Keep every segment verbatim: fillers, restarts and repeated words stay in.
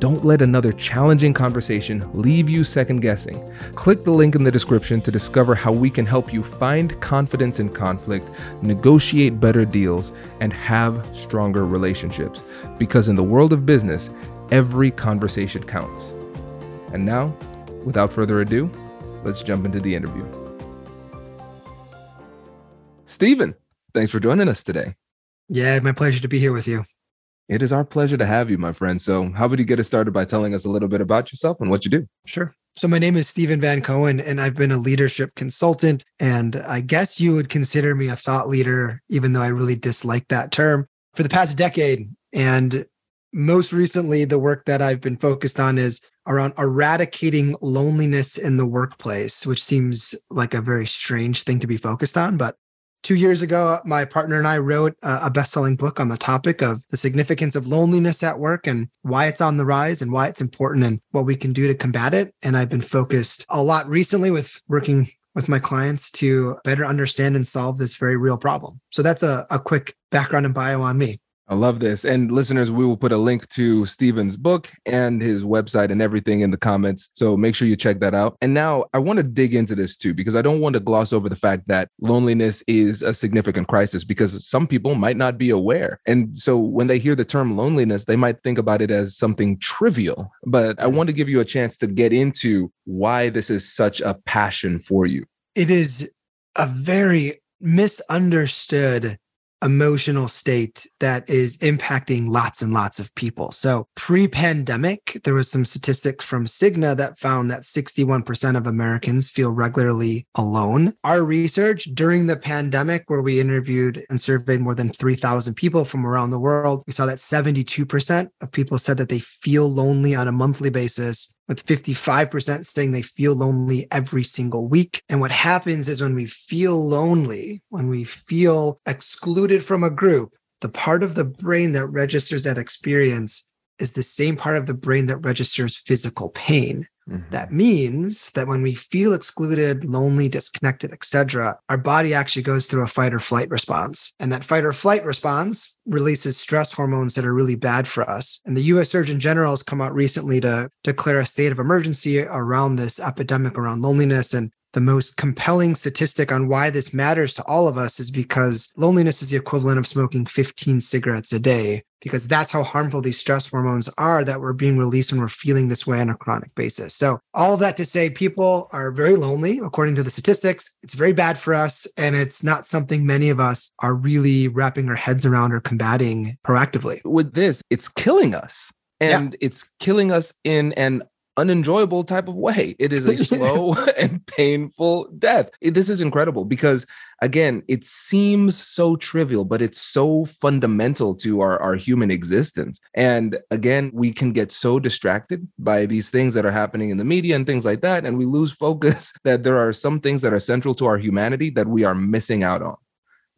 Don't let another challenging conversation leave you second-guessing. Click the link in the description to discover how we can help you find confidence in conflict, negotiate better deals, and have stronger relationships. Because in the world of business, every conversation counts. And now, without further ado, let's jump into the interview. Steven, thanks for joining us today. Yeah, my pleasure to be here with you. It is our pleasure to have you, my friend. So how about you get us started by telling us a little bit about yourself and what you do? Sure. So my name is Steven Van Cohen, and I've been a leadership consultant. And I guess you would consider me a thought leader, even though I really dislike that term, for the past decade. And most recently, the work that I've been focused on is around eradicating loneliness in the workplace, which seems like a very strange thing to be focused on. But two years ago, my partner and I wrote a best-selling book on the topic of the significance of loneliness at work and why it's on the rise and why it's important and what we can do to combat it. And I've been focused a lot recently with working with my clients to better understand and solve this very real problem. So that's a, a quick background and bio on me. I love this. And listeners, we will put a link to Steven's book and his website and everything in the comments. So make sure you check that out. And now I want to dig into this too, because I don't want to gloss over the fact that loneliness is a significant crisis, because some people might not be aware. And so when they hear the term loneliness, they might think about it as something trivial. But I want to give you a chance to get into why this is such a passion for you. It is a very misunderstood emotional state that is impacting lots and lots of people. So pre-pandemic, there was some statistics from Cigna that found that sixty-one percent of Americans feel regularly alone. Our research during the pandemic, where we interviewed and surveyed more than three thousand people from around the world, we saw that seventy-two percent of people said that they feel lonely on a monthly basis, with fifty-five percent saying they feel lonely every single week. And what happens is when we feel lonely, when we feel excluded from a group, the part of the brain that registers that experience is the same part of the brain that registers physical pain. Mm-hmm. That means that when we feel excluded, lonely, disconnected, et cetera, our body actually goes through a fight or flight response. And that fight or flight response releases stress hormones that are really bad for us. And the U S Surgeon General has come out recently to declare a state of emergency around this epidemic around loneliness. And the most compelling statistic on why this matters to all of us is because loneliness is the equivalent of smoking fifteen cigarettes a day, because that's how harmful these stress hormones are that we're being released when we're feeling this way on a chronic basis. So all of that to say, people are very lonely, according to the statistics. It's very bad for us, and it's not something many of us are really wrapping our heads around or combating proactively. With this, it's killing us, and yeah. It's killing us in an unenjoyable type of way. It is a slow and painful death. This is incredible because, again, it seems so trivial, but it's so fundamental to our, our human existence. And again, we can get so distracted by these things that are happening in the media and things like that. And we lose focus that there are some things that are central to our humanity that we are missing out on.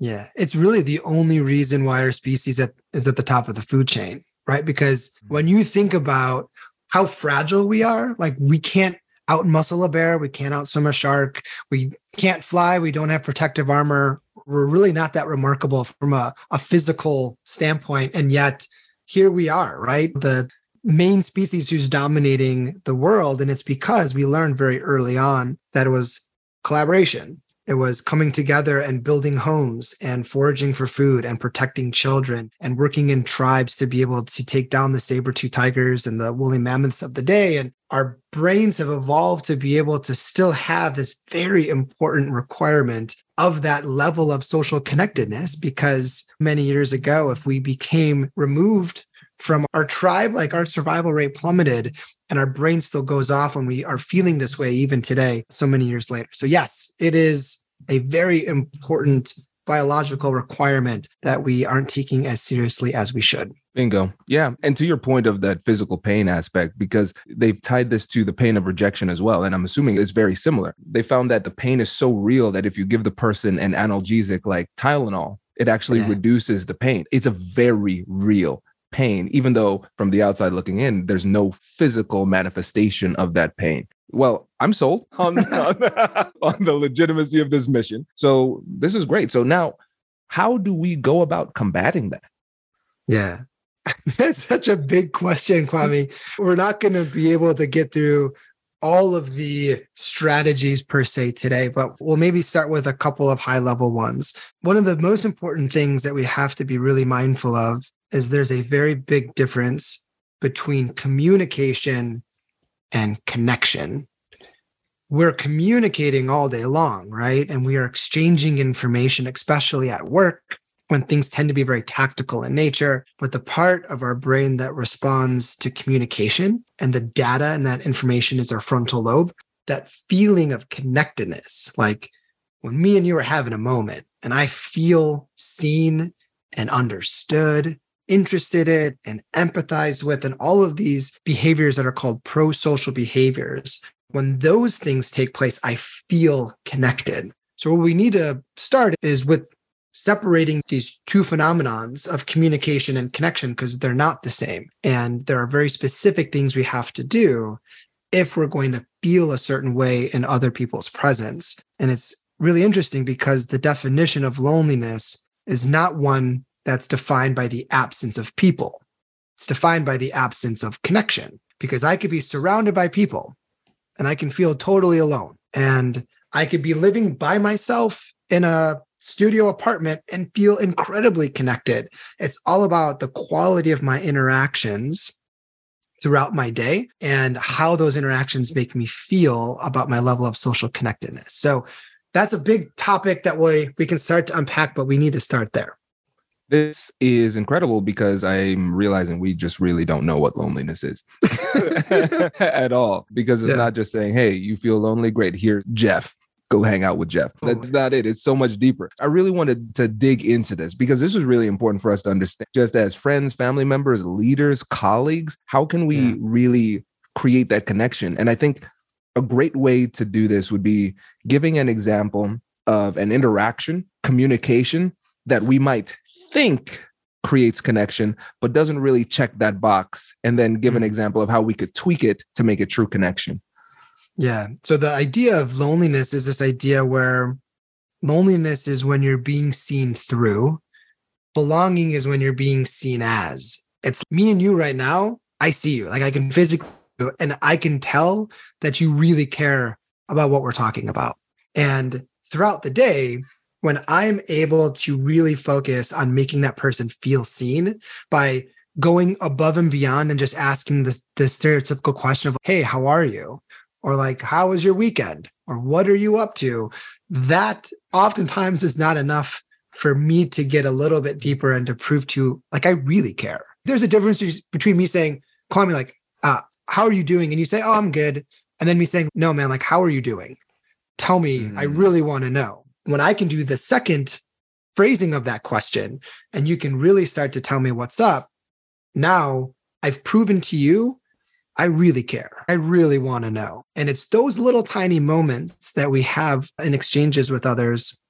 Yeah, it's really the only reason why our species at, is at the top of the food chain, right? Because when you think about how fragile we are. Like, we can't out-muscle a bear. We can't out-swim a shark. We can't fly. We don't have protective armor. We're really not that remarkable from a, a physical standpoint. And yet here we are, right? The main species who's dominating the world. And it's because we learned very early on that it was collaboration. It was coming together and building homes and foraging for food and protecting children and working in tribes to be able to take down the saber-toothed tigers and the woolly mammoths of the day. And our brains have evolved to be able to still have this very important requirement of that level of social connectedness, because many years ago, if we became removed from our tribe, like our survival rate plummeted, and our brain still goes off when we are feeling this way, even today, so many years later. So yes, it is a very important biological requirement that we aren't taking as seriously as we should. Bingo. Yeah. And to your point of that physical pain aspect, because they've tied this to the pain of rejection as well. And I'm assuming it's very similar. They found that the pain is so real that if you give the person an analgesic like Tylenol, it actually yeah. reduces the pain. It's a very real pain, even though from the outside looking in, there's no physical manifestation of that pain. Well, I'm sold on, on, on the legitimacy of this mission. So this is great. So now, how do we go about combating that? Yeah, that's such a big question, Kwame. We're not going to be able to get through all of the strategies per se today, but we'll maybe start with a couple of high-level ones. One of the most important things that we have to be really mindful of is there's a very big difference between communication and connection. We're communicating all day long, right? And we are exchanging information, especially at work, when things tend to be very tactical in nature. But the part of our brain that responds to communication and the data and that information is our frontal lobe, that feeling of connectedness. Like when me and you are having a moment and I feel seen and understood, interested in, and empathized with, and all of these behaviors that are called pro-social behaviors. When those things take place, I feel connected. So what we need to start is with separating these two phenomenons of communication and connection, because they're not the same. And there are very specific things we have to do if we're going to feel a certain way in other people's presence. And it's really interesting because the definition of loneliness is not one that's defined by the absence of people. It's defined by the absence of connection, because I could be surrounded by people and I can feel totally alone. And I could be living by myself in a studio apartment and feel incredibly connected. It's all about the quality of my interactions throughout my day and how those interactions make me feel about my level of social connectedness. So that's a big topic that we, we can start to unpack, but we need to start there. This is incredible because I'm realizing we just really don't know what loneliness is at all, because it's yeah. not just saying, hey, you feel lonely? Great. Here's Jeff. Go hang out with Jeff. That's not it. It's so much deeper. I really wanted to dig into this because this is really important for us to understand, just as friends, family members, leaders, colleagues, how can we yeah. really create that connection? And I think a great way to do this would be giving an example of an interaction, communication that we might think creates connection, but doesn't really check that box, and then give an example of how we could tweak it to make a true connection. Yeah. So the idea of loneliness is this idea where loneliness is when you're being seen through. Belonging is when you're being seen as. It's me and you right now. I see you. Like, I can physically, and I can tell that you really care about what we're talking about. And throughout the day, when I'm able to really focus on making that person feel seen by going above and beyond and just asking the, the stereotypical question of, hey, how are you? Or like, how was your weekend? Or what are you up to? That oftentimes is not enough for me to get a little bit deeper and to prove to, like, I really care. There's a difference between me saying, Kwame, like, uh, how are you doing? And you say, oh, I'm good. And then me saying, no, man, like, how are you doing? Tell me, mm. I really want to know. When I can do the second phrasing of that question, and you can really start to tell me what's up, now I've proven to you, I really care. I really want to know. And it's those little tiny moments that we have in exchanges with others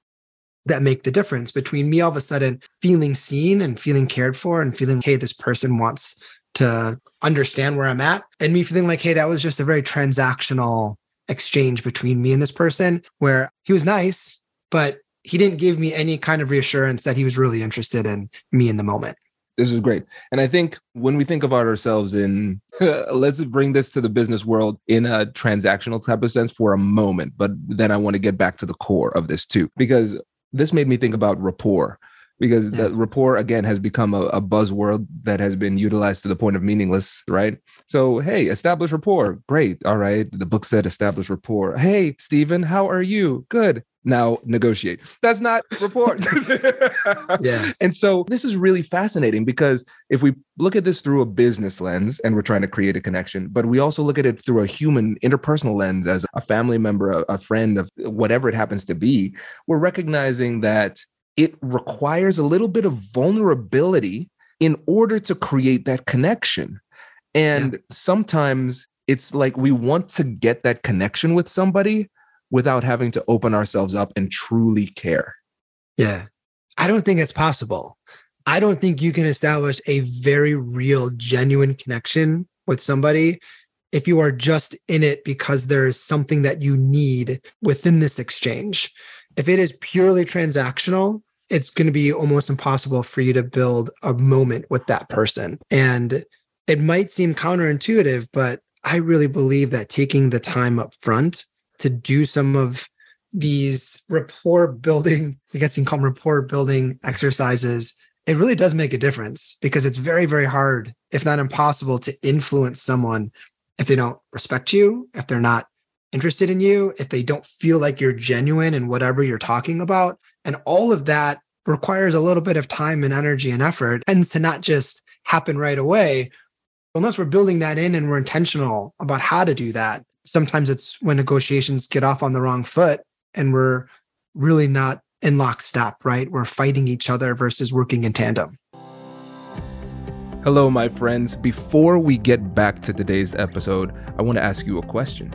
that make the difference between me all of a sudden feeling seen and feeling cared for and feeling, hey, this person wants to understand where I'm at, and me feeling like, hey, that was just a very transactional exchange between me and this person where he was nice, but he didn't give me any kind of reassurance that he was really interested in me in the moment. This is great. And I think when we think about ourselves in, let's bring this to the business world in a transactional type of sense for a moment, but then I want to get back to the core of this too, because this made me think about rapport. Because yeah. the rapport, again, has become a, a buzzword that has been utilized to the point of meaningless, right? So, hey, establish rapport. Great. All right. The book said establish rapport. Hey, Steven, how are you? Good. Now negotiate. That's not rapport. yeah. And so this is really fascinating because if we look at this through a business lens and we're trying to create a connection, but we also look at it through a human interpersonal lens as a family member, a, a friend of whatever it happens to be, we're recognizing that it requires a little bit of vulnerability in order to create that connection. And yeah. sometimes it's like we want to get that connection with somebody without having to open ourselves up and truly care. Yeah. I don't think it's possible. I don't think you can establish a very real, genuine connection with somebody if you are just in it because there is something that you need within this exchange. If it is purely transactional, it's going to be almost impossible for you to build a moment with that person. And it might seem counterintuitive, but I really believe that taking the time up front to do some of these rapport building, I guess you can call them rapport building exercises, it really does make a difference because it's very, very hard, if not impossible, to influence someone if they don't respect you, if they're not interested in you, if they don't feel like you're genuine in whatever you're talking about. And all of that requires a little bit of time and energy and effort, and to not just happen right away. Unless we're building that in and we're intentional about how to do that. Sometimes it's when negotiations get off on the wrong foot and we're really not in lockstep, right? We're fighting each other versus working in tandem. Hello, my friends. Before we get back to today's episode, I want to ask you a question.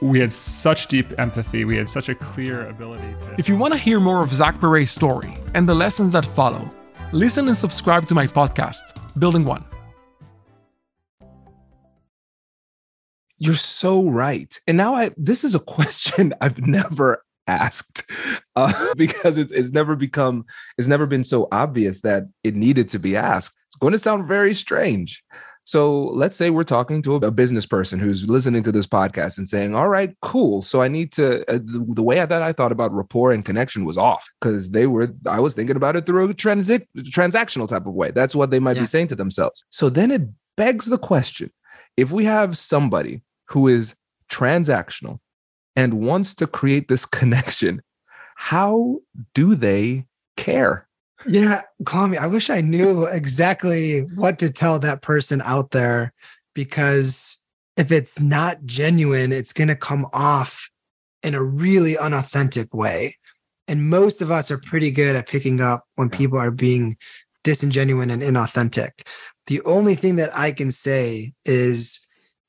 we had such deep empathy. We had such a clear ability to... If you want to hear more of Zach Perret's story and the lessons that follow, listen and subscribe to my podcast, Building One. You're so right. And now I this is a question I've never asked uh, because it's, it's never become, it's never been so obvious that it needed to be asked. It's going to sound very strange. So let's say we're talking to a business person who's listening to this podcast and saying, all right, cool. So I need to, uh, the, the way that I thought about rapport and connection was off because they were, I was thinking about it through a transi- transactional type of way. That's what they might yeah. be saying to themselves. So then it begs the question, if we have somebody who is transactional and wants to create this connection, how do they care? Yeah, Kwame, I wish I knew exactly what to tell that person out there, because if it's not genuine, it's going to come off in a really unauthentic way. And most of us are pretty good at picking up when people are being disingenuous and inauthentic. The only thing that I can say is,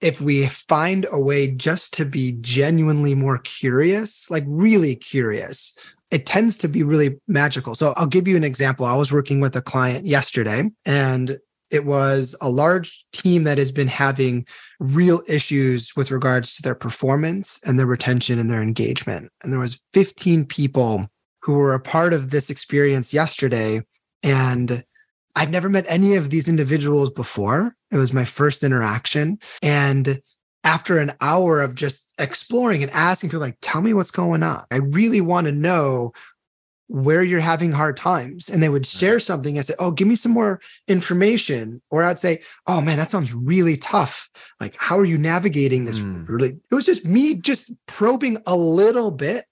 if we find a way just to be genuinely more curious, like really curious, it tends to be really magical. So I'll give you an example. I was working with a client yesterday, and it was a large team that has been having real issues with regards to their performance and their retention and their engagement. And there was fifteen people who were a part of this experience yesterday. And I've never met any of these individuals before. It was my first interaction. And after an hour of just exploring and asking people, like, tell me what's going on. I really want to know where you're having hard times. And they would share something. I said, oh, give me some more information. Or I'd say, oh man, that sounds really tough. Like, how are you navigating this? Mm. Really, it was just me just probing a little bit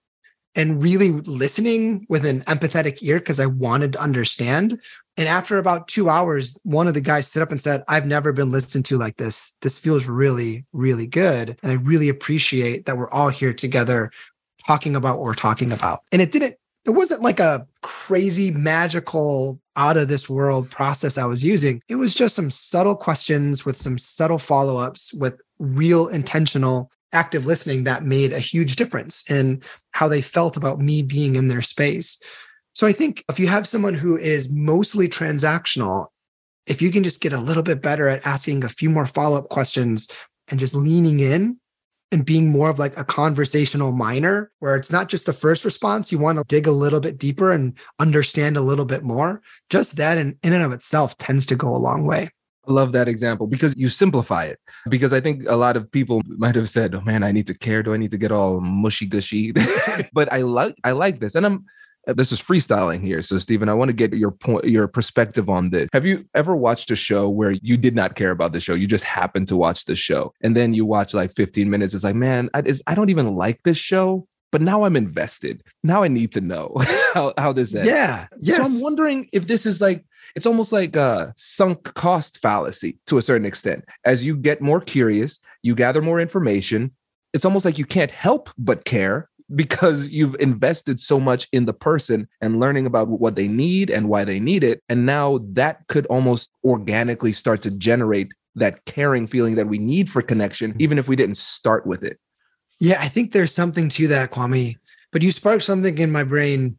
and really listening with an empathetic ear, because I wanted to understand. And after about two hours, one of the guys stood up and said, I've never been listened to like this. This feels really, really good. And I really appreciate that we're all here together talking about what we're talking about. And it didn't, it wasn't like a crazy, magical, out of this world process I was using. It was just some subtle questions with some subtle follow-ups with real intentional active listening that made a huge difference in how they felt about me being in their space. So I think if you have someone who is mostly transactional, if you can just get a little bit better at asking a few more follow-up questions and just leaning in and being more of like a conversational minor, where it's not just the first response, you want to dig a little bit deeper and understand a little bit more. Just that in, in and of itself tends to go a long way. I love that example, because you simplify it. Because I think a lot of people might have said, oh man, I need to care. Do I need to get all mushy gushy? But I like I like this. And I'm this is freestyling here. So Steven, I want to get your point, your perspective on this. Have you ever watched a show where you did not care about the show? You just happened to watch the show. And then you watch like fifteen minutes. It's like, man, I, it's, I don't even like this show, but now I'm invested. Now I need to know how, how this ends. Yeah. Yes. So I'm wondering if this is like, it's almost like a sunk cost fallacy to a certain extent. As you get more curious, you gather more information. It's almost like you can't help but care, because you've invested so much in the person and learning about what they need and why they need it. And now that could almost organically start to generate that caring feeling that we need for connection, even if we didn't start with it. Yeah, I think there's something to that, Kwame. But you sparked something in my brain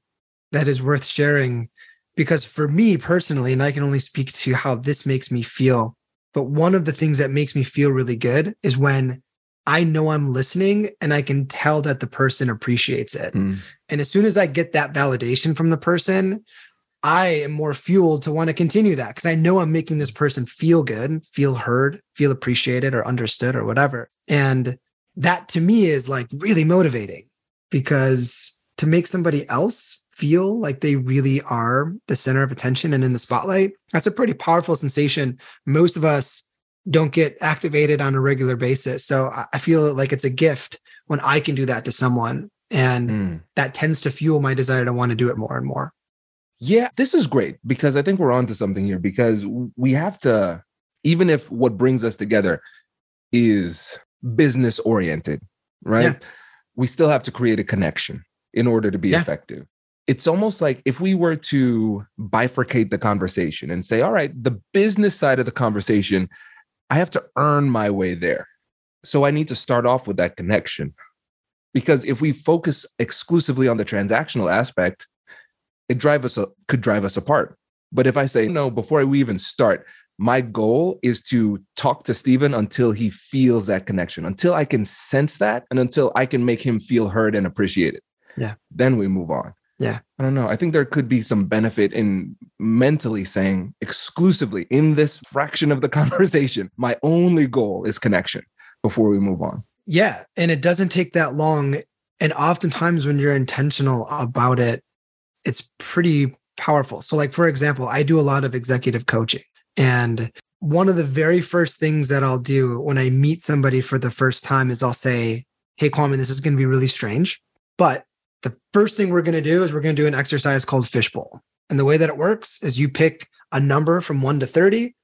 that is worth sharing. Because for me personally, and I can only speak to how this makes me feel, but one of the things that makes me feel really good is when I know I'm listening and I can tell that the person appreciates it. Mm. And as soon as I get that validation from the person, I am more fueled to want to continue that, because I know I'm making this person feel good, feel heard, feel appreciated or understood or whatever. And that to me is like really motivating, because to make somebody else feel like they really are the center of attention and in the spotlight, that's a pretty powerful sensation. Most of us don't get activated on a regular basis. So I feel like it's a gift when I can do that to someone. And mm. that tends to fuel my desire to want to do it more and more. Yeah, this is great, because I think we're onto something here, because we have to, even if what brings us together is business oriented, right? Yeah. We still have to create a connection in order to be yeah. effective. It's almost like if we were to bifurcate the conversation and say, all right, the business side of the conversation, I have to earn my way there. So I need to start off with that connection. Because if we focus exclusively on the transactional aspect, it drive us, could drive us apart. But if I say, no, before we even start, my goal is to talk to Steven until he feels that connection, until I can sense that, and until I can make him feel heard and appreciated. Yeah. Then we move on. Yeah. I don't know. I think there could be some benefit in mentally saying exclusively in this fraction of the conversation, my only goal is connection before we move on. Yeah. And it doesn't take that long. And oftentimes when you're intentional about it, it's pretty powerful. So like, for example, I do a lot of executive coaching, and one of the very first things that I'll do when I meet somebody for the first time is I'll say, hey, Kwame, this is going to be really strange, but the first thing we're going to do is we're going to do an exercise called Fishbowl. And the way that it works is you pick a number from one to thirty.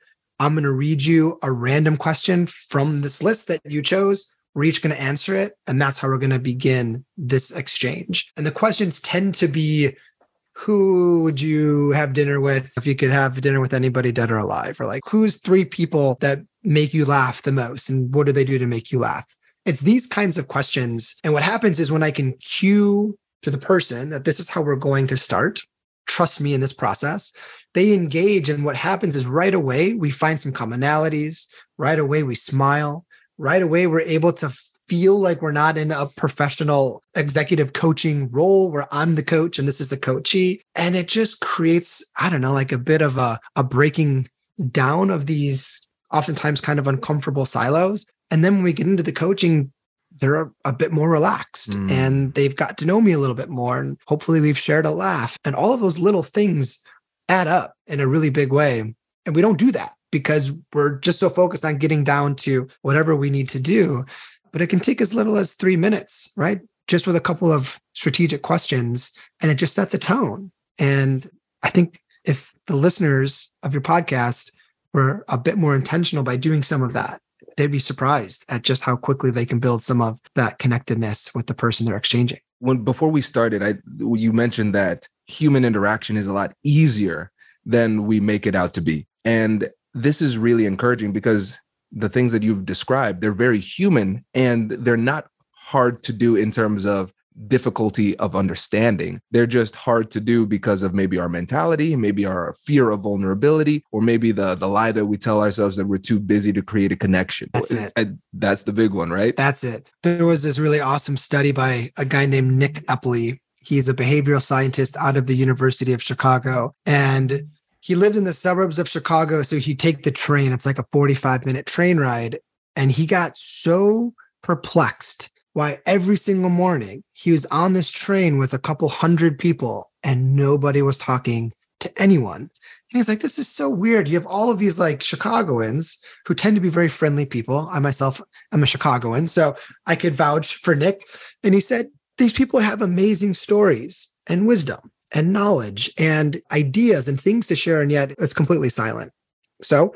I'm going to read you a random question from this list that you chose. We're each going to answer it. And that's how we're going to begin this exchange. And the questions tend to be, who would you have dinner with if you could have dinner with anybody dead or alive? Or like, who's three people that make you laugh the most? And what do they do to make you laugh? It's these kinds of questions. And what happens is when I can cue to the person that this is how we're going to start, trust me in this process, they engage. And what happens is right away, we find some commonalities. Right away, we smile. Right away, we're able to feel like we're not in a professional executive coaching role where I'm the coach and this is the coachee. And it just creates, I don't know, like a bit of a, a breaking down of these oftentimes kind of uncomfortable silos. And then when we get into the coaching, they're a bit more relaxed mm. and they've got to know me a little bit more. And hopefully we've shared a laugh, and all of those little things add up in a really big way. And we don't do that because we're just so focused on getting down to whatever we need to do. But it can take as little as three minutes, right? Just with a couple of strategic questions, and it just sets a tone. And I think if the listeners of your podcast were a bit more intentional by doing some of that, they'd be surprised at just how quickly they can build some of that connectedness with the person they're exchanging. When before we started, I you mentioned that human interaction is a lot easier than we make it out to be. And this is really encouraging because the things that you've described, they're very human and they're not hard to do in terms of difficulty of understanding. They're just hard to do because of maybe our mentality, maybe our fear of vulnerability, or maybe the the lie that we tell ourselves that we're too busy to create a connection. That's it. I, that's the big one, right? That's it. There was this really awesome study by a guy named Nick Epley. He's a behavioral scientist out of the University of Chicago. And he lived in the suburbs of Chicago. So he'd take the train. It's like a forty-five minute train ride. And he got so perplexed why every single morning he was on this train with a couple hundred people and nobody was talking to anyone. And he's like, this is so weird. You have all of these like Chicagoans who tend to be very friendly people. I myself, I'm a Chicagoan, so I could vouch for Nick. And he said, these people have amazing stories and wisdom and knowledge and ideas and things to share. And yet it's completely silent. So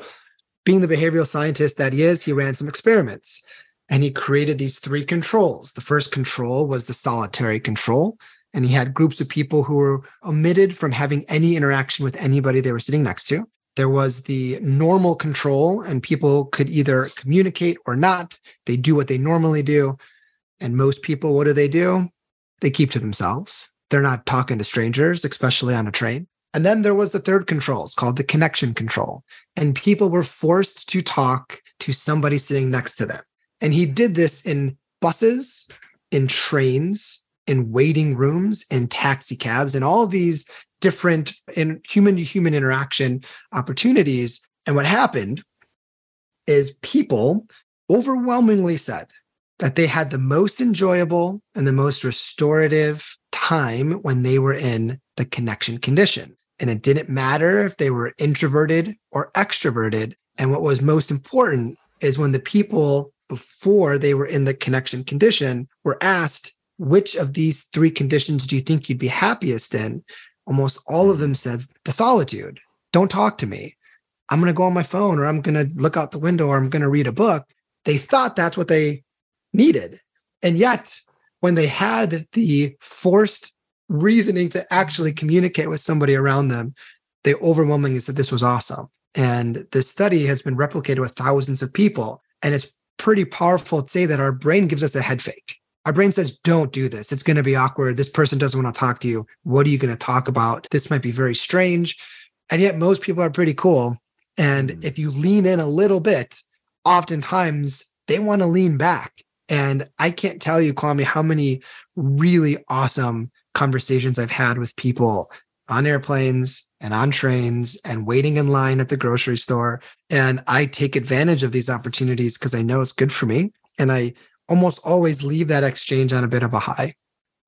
being the behavioral scientist that he is, he ran some experiments. And he created these three controls. The first control was the solitary control. And he had groups of people who were omitted from having any interaction with anybody they were sitting next to. There was the normal control, and people could either communicate or not. They do what they normally do. And most people, what do they do? They keep to themselves. They're not talking to strangers, especially on a train. And then there was the third control. It's called the connection control. And people were forced to talk to somebody sitting next to them. And he did this in buses, in trains, in waiting rooms, in taxi cabs, and all these different in human-to-human interaction opportunities. And what happened is people overwhelmingly said that they had the most enjoyable and the most restorative time when they were in the connection condition. And it didn't matter if they were introverted or extroverted. And what was most important is when the people before they were in the connection condition were asked, which of these three conditions do you think you'd be happiest in? Almost all of them said, the solitude. Don't talk to me. I'm going to go on my phone, or I'm going to look out the window, or I'm going to read a book. They thought that's what they needed. And yet when they had the forced reasoning to actually communicate with somebody around them, they overwhelmingly said this was awesome. And this study has been replicated with thousands of people. And it's pretty powerful to say that our brain gives us a head fake. Our brain says, don't do this. It's going to be awkward. This person doesn't want to talk to you. What are you going to talk about? This might be very strange. And yet most people are pretty cool. And mm-hmm. if you lean in a little bit, oftentimes they want to lean back. And I can't tell you, Kwame, how many really awesome conversations I've had with people on airplanes and on trains and waiting in line at the grocery store. And I take advantage of these opportunities because I know it's good for me. And I almost always leave that exchange on a bit of a high.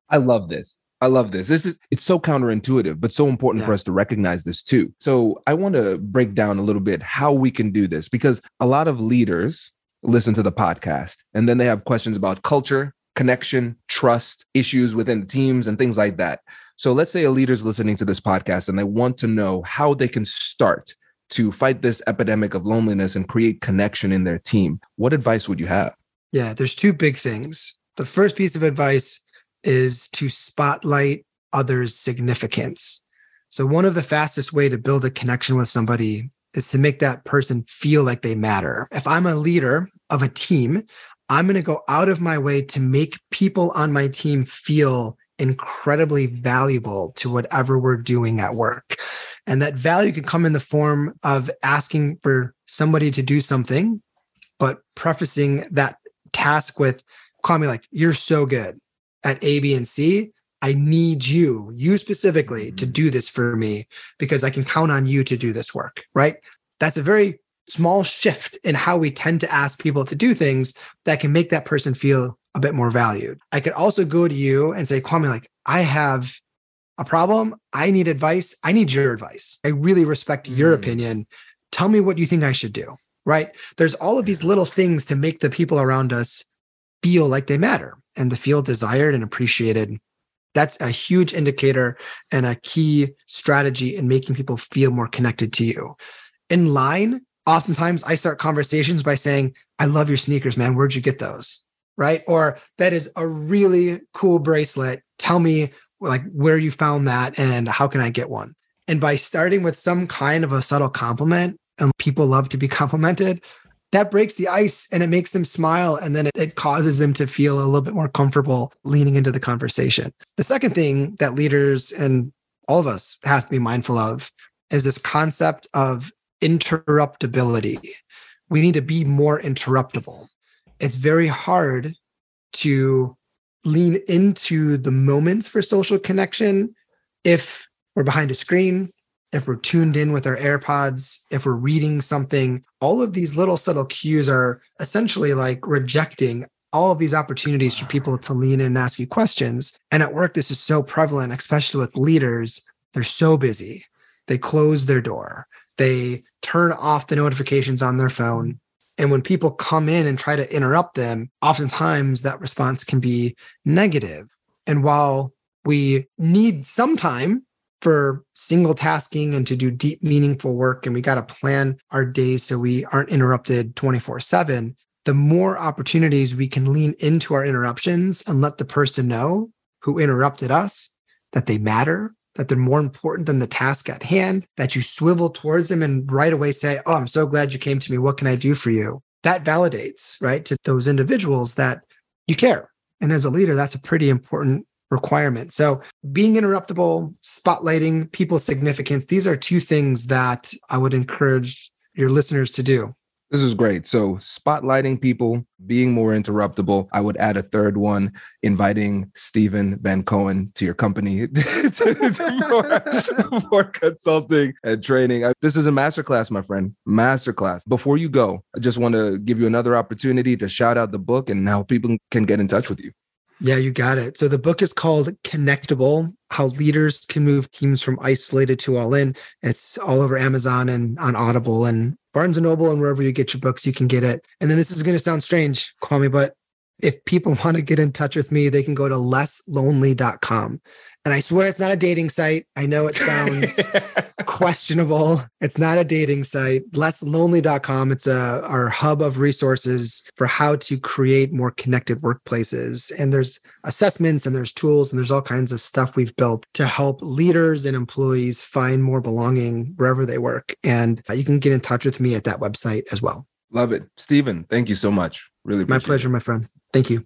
I love this. I love this. This is, it's so counterintuitive, but so important yeah. for us to recognize this too. So I want to break down a little bit how we can do this, because a lot of leaders listen to the podcast and then they have questions about culture, connection, trust, issues within teams and things like that. So let's say a leader's listening to this podcast and they want to know how they can start to fight this epidemic of loneliness and create connection in their team. What advice would you have? Yeah, there's two big things. The first piece of advice is to spotlight others' significance. So one of the fastest way to build a connection with somebody is to make that person feel like they matter. If I'm a leader of a team, I'm going to go out of my way to make people on my team feel incredibly valuable to whatever we're doing at work. And that value could come in the form of asking for somebody to do something, but prefacing that task with, call me like, you're so good at A, B, and C. I need you, you specifically, mm-hmm. to do this for me because I can count on you to do this work, right? That's a very small shift in how we tend to ask people to do things that can make that person feel a bit more valued. I could also go to you and say, Kwame, like, I have a problem. I need advice. I need your advice. I really respect mm-hmm. your opinion. Tell me what you think I should do, right? There's all of these little things to make the people around us feel like they matter and to feel desired and appreciated. That's a huge indicator and a key strategy in making people feel more connected to you. In line, oftentimes I start conversations by saying, I love your sneakers, man. Where'd you get those? Right? Or that is a really cool bracelet. Tell me like where you found that and how can I get one? And by starting with some kind of a subtle compliment, and people love to be complimented, that breaks the ice and it makes them smile. And then it, it causes them to feel a little bit more comfortable leaning into the conversation. The second thing that leaders and all of us have to be mindful of is this concept of interruptibility. We need to be more interruptible. It's very hard to lean into the moments for social connection if we're behind a screen, if we're tuned in with our AirPods, if we're reading something. All of these little subtle cues are essentially like rejecting all of these opportunities for people to lean in and ask you questions. And at work, this is so prevalent, especially with leaders. They're so busy. They close their door. They turn off the notifications on their phone. And when people come in and try to interrupt them, oftentimes that response can be negative. And while we need some time for single tasking and to do deep, meaningful work, and we got to plan our days so we aren't interrupted twenty-four seven, the more opportunities we can lean into our interruptions and let the person know who interrupted us that they matter, that they're more important than the task at hand, that you swivel towards them and right away say, oh, I'm so glad you came to me. What can I do for you? That validates, right, to those individuals that you care. And as a leader, that's a pretty important requirement. So being interruptible, spotlighting people's significance, these are two things that I would encourage your listeners to do. This is great. So spotlighting people, being more interruptible. I would add a third one, inviting Steven Van Cohen to your company to, to more, more consulting and training. This is a masterclass, my friend, masterclass. Before you go, I just want to give you another opportunity to shout out the book and how people can get in touch with you. Yeah, you got it. So the book is called Connectable: How Leaders Can Move Teams from Isolated to All In. It's all over Amazon and on Audible and Barnes and Noble and wherever you get your books, you can get it. And then this is going to sound strange, Kwame, but if people want to get in touch with me, they can go to less lonely dot com. And I swear it's not a dating site. I know it sounds questionable. It's not a dating site. less lonely dot com. It's a, our hub of resources for how to create more connected workplaces. And there's assessments and there's tools and there's all kinds of stuff we've built to help leaders and employees find more belonging wherever they work. And you can get in touch with me at that website as well. Love it. Steven, thank you so much. Really appreciate it. My pleasure, my friend. Thank you.